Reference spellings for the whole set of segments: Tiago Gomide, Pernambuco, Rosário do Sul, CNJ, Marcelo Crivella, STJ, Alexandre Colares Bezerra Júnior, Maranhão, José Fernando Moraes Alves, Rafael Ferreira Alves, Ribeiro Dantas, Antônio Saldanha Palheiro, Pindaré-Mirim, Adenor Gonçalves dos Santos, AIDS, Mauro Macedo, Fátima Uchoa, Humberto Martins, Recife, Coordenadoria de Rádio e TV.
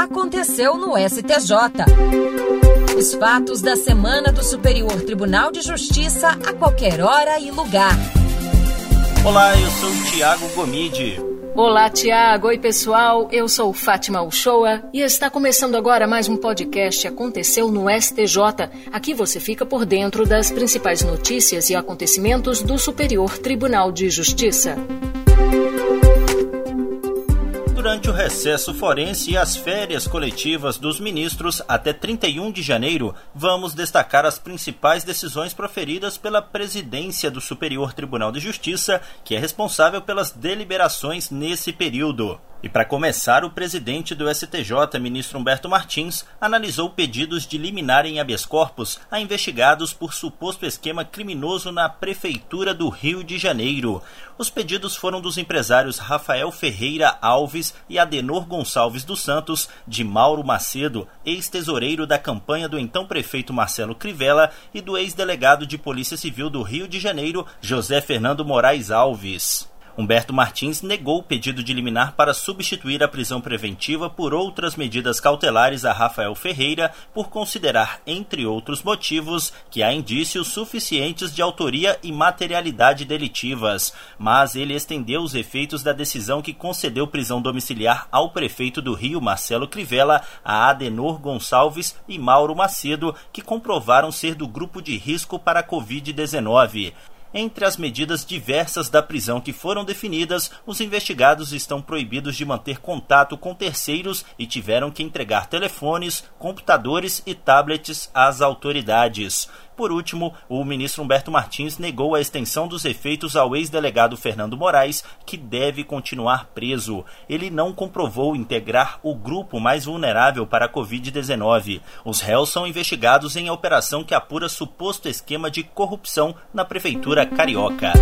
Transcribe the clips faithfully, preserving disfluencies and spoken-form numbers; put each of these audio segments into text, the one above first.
aconteceu no S T J. Os fatos da semana do Superior Tribunal de Justiça a qualquer hora e lugar. Olá, eu sou o Tiago Gomide. Olá, Tiago. Oi, pessoal. Eu sou Fátima Uchoa e está começando agora mais um podcast Aconteceu no S T J. Aqui você fica por dentro das principais notícias e acontecimentos do Superior Tribunal de Justiça. Durante o recesso forense e as férias coletivas dos ministros até trinta e um de janeiro, vamos destacar as principais decisões proferidas pela presidência do Superior Tribunal de Justiça, que é responsável pelas deliberações nesse período. E para começar, o presidente do S T J, ministro Humberto Martins, analisou pedidos de liminar em habeas corpus a investigados por suposto esquema criminoso na Prefeitura do Rio de Janeiro. Os pedidos foram dos empresários Rafael Ferreira Alves e Adenor Gonçalves dos Santos, de Mauro Macedo, ex-tesoureiro da campanha do então prefeito Marcelo Crivella, e do ex-delegado de Polícia Civil do Rio de Janeiro, José Fernando Moraes Alves. Humberto Martins negou o pedido de liminar para substituir a prisão preventiva por outras medidas cautelares a Rafael Ferreira por considerar, entre outros motivos, que há indícios suficientes de autoria e materialidade delitivas. Mas ele estendeu os efeitos da decisão que concedeu prisão domiciliar ao prefeito do Rio, Marcelo Crivella, a Adenor Gonçalves e Mauro Macedo, que comprovaram ser do grupo de risco para a covid dezenove. Entre as medidas diversas da prisão que foram definidas, os investigados estão proibidos de manter contato com terceiros e tiveram que entregar telefones, computadores e tablets às autoridades. Por último, o ministro Humberto Martins negou a extensão dos efeitos ao ex-delegado Fernando Moraes, que deve continuar preso. Ele não comprovou integrar o grupo mais vulnerável para a covid dezenove. Os réus são investigados em operação que apura suposto esquema de corrupção na Prefeitura Carioca.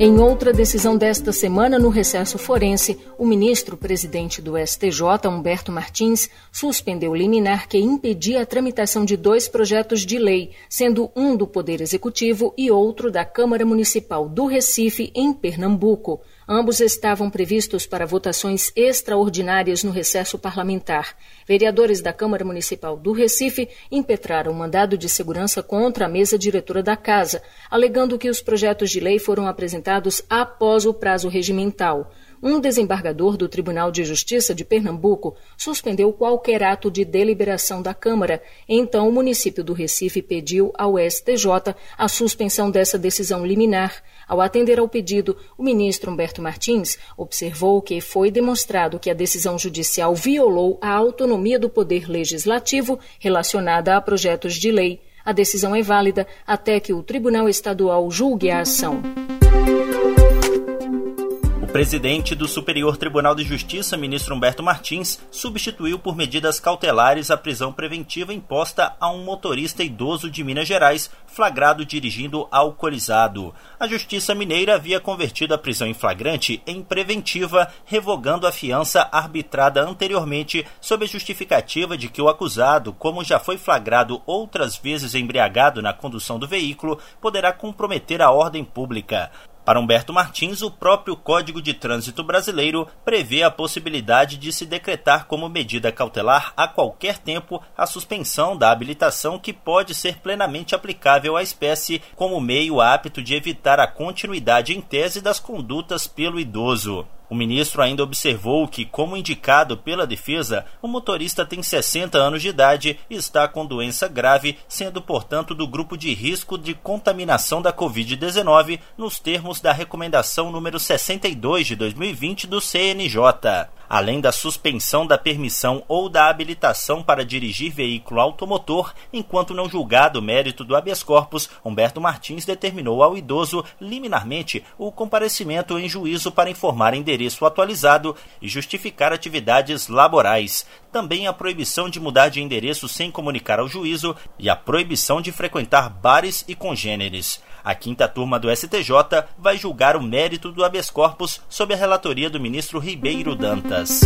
Em outra decisão desta semana, no recesso forense, o ministro-presidente do S T J, Humberto Martins, suspendeu liminar que impedia a tramitação de dois projetos de lei, sendo um do Poder Executivo e outro da Câmara Municipal do Recife, em Pernambuco. Ambos estavam previstos para votações extraordinárias no recesso parlamentar. Vereadores da Câmara Municipal do Recife impetraram um mandado de segurança contra a mesa diretora da Casa, alegando que os projetos de lei foram apresentados após o prazo regimental. Um desembargador do Tribunal de Justiça de Pernambuco suspendeu qualquer ato de deliberação da Câmara. Então, o município do Recife pediu ao S T J a suspensão dessa decisão liminar. Ao atender ao pedido, o ministro Humberto Martins observou que foi demonstrado que a decisão judicial violou a autonomia do Poder Legislativo relacionada a projetos de lei. A decisão é válida até que o Tribunal Estadual julgue a ação. O presidente do Superior Tribunal de Justiça, ministro Humberto Martins, substituiu por medidas cautelares a prisão preventiva imposta a um motorista idoso de Minas Gerais, flagrado dirigindo alcoolizado. A Justiça Mineira havia convertido a prisão em flagrante em preventiva, revogando a fiança arbitrada anteriormente, sob a justificativa de que o acusado, como já foi flagrado outras vezes embriagado na condução do veículo, poderá comprometer a ordem pública. Para Humberto Martins, o próprio Código de Trânsito Brasileiro prevê a possibilidade de se decretar como medida cautelar a qualquer tempo a suspensão da habilitação que pode ser plenamente aplicável à espécie como meio apto de evitar a continuidade em tese das condutas pelo idoso. O ministro ainda observou que, como indicado pela defesa, o motorista tem sessenta anos de idade e está com doença grave, sendo, portanto, do grupo de risco de contaminação da covid dezenove, nos termos da recomendação número sessenta e dois de dois mil e vinte do C N J. Além da suspensão da permissão ou da habilitação para dirigir veículo automotor, enquanto não julgado o mérito do habeas corpus, Humberto Martins determinou ao idoso, liminarmente, o comparecimento em juízo para informar endereço atualizado e justificar atividades laborais. Também a proibição de mudar de endereço sem comunicar ao juízo e a proibição de frequentar bares e congêneres. A quinta turma do S T J vai julgar o mérito do habeas corpus sob a relatoria do ministro Ribeiro Dantas.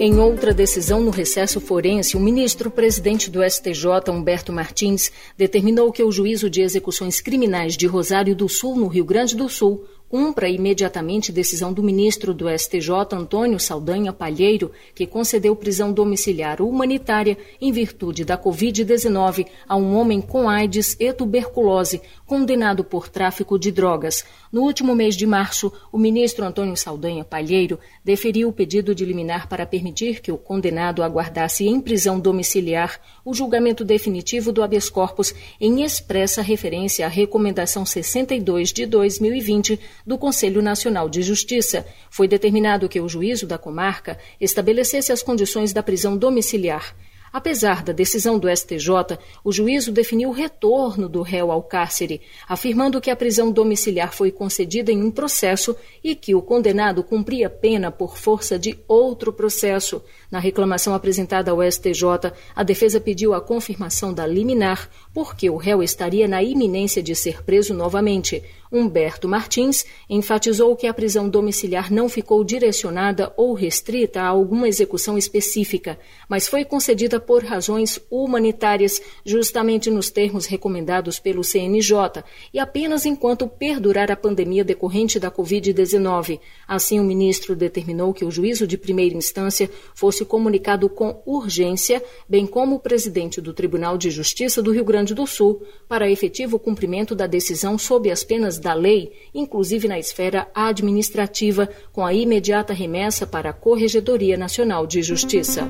Em outra decisão no recesso forense, o ministro-presidente do S T J, Humberto Martins, determinou que o Juízo de Execuções Criminais de Rosário do Sul, no Rio Grande do Sul, cumpra imediatamente decisão do ministro do S T J, Antônio Saldanha Palheiro, que concedeu prisão domiciliar humanitária em virtude da covid dezenove a um homem com AIDS e tuberculose, condenado por tráfico de drogas. No último mês de março, o ministro Antônio Saldanha Palheiro deferiu o pedido de liminar para permitir que o condenado aguardasse em prisão domiciliar o julgamento definitivo do habeas corpus em expressa referência à Recomendação sessenta e dois de dois mil e vinte do Conselho Nacional de Justiça. Foi determinado que o juízo da comarca estabelecesse as condições da prisão domiciliar. Apesar da decisão do S T J, o juízo definiu o retorno do réu ao cárcere, afirmando que a prisão domiciliar foi concedida em um processo e que o condenado cumpria pena por força de outro processo. Na reclamação apresentada ao S T J, a defesa pediu a confirmação da liminar, porque o réu estaria na iminência de ser preso novamente. Humberto Martins enfatizou que a prisão domiciliar não ficou direcionada ou restrita a alguma execução específica, mas foi concedida por razões humanitárias, justamente nos termos recomendados pelo C N J, e apenas enquanto perdurar a pandemia decorrente da covid dezenove. Assim, o ministro determinou que o juízo de primeira instância fosse comunicado com urgência, bem como o presidente do Tribunal de Justiça do Rio Grande do Sul, para efetivo cumprimento da decisão sob as penas da lei, inclusive na esfera administrativa, com a imediata remessa para a Corregedoria Nacional de Justiça.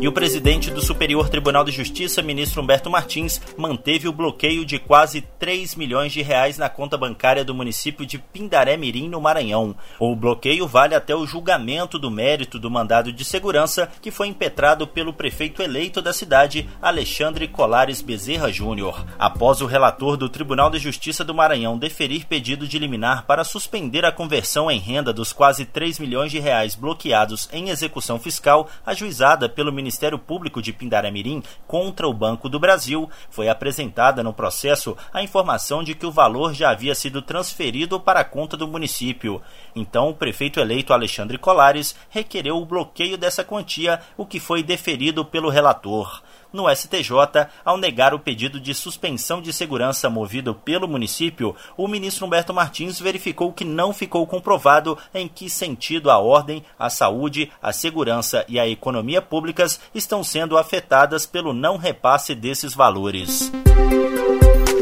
E o presidente do Superior Tribunal de Justiça, ministro Humberto Martins, manteve o bloqueio de quase três milhões de reais na conta bancária do município de Pindaré-Mirim, no Maranhão. O bloqueio vale até o julgamento do mérito do mandado de segurança que foi impetrado pelo prefeito eleito da cidade, Alexandre Colares Bezerra Júnior. Após o relator do Tribunal de Justiça do Maranhão deferir pedido de liminar para suspender a conversão em renda dos quase três milhões de reais bloqueados em execução fiscal, ajuizada pelo ministro O Ministério Público de Pindaré-Mirim contra o Banco do Brasil, foi apresentada no processo a informação de que o valor já havia sido transferido para a conta do município. Então, o prefeito eleito Alexandre Colares requereu o bloqueio dessa quantia, o que foi deferido pelo relator. No S T J, ao negar o pedido de suspensão de segurança movido pelo município, o ministro Humberto Martins verificou que não ficou comprovado em que sentido a ordem, a saúde, a segurança e a economia públicas estão sendo afetadas pelo não repasse desses valores.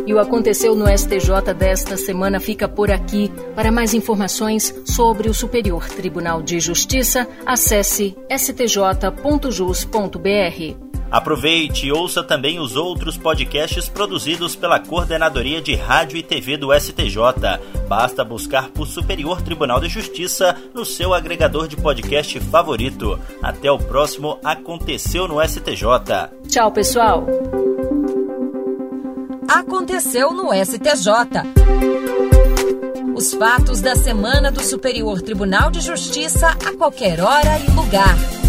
E o Aconteceu no S T J desta semana fica por aqui. Para mais informações sobre o Superior Tribunal de Justiça, acesse s t j ponto jus ponto b r. Aproveite e ouça também os outros podcasts produzidos pela Coordenadoria de Rádio e T V do S T J. Basta buscar por Superior Tribunal de Justiça no seu agregador de podcast favorito. Até o próximo Aconteceu no S T J. Tchau, pessoal! Aconteceu no S T J. Os fatos da semana do Superior Tribunal de Justiça a qualquer hora e lugar.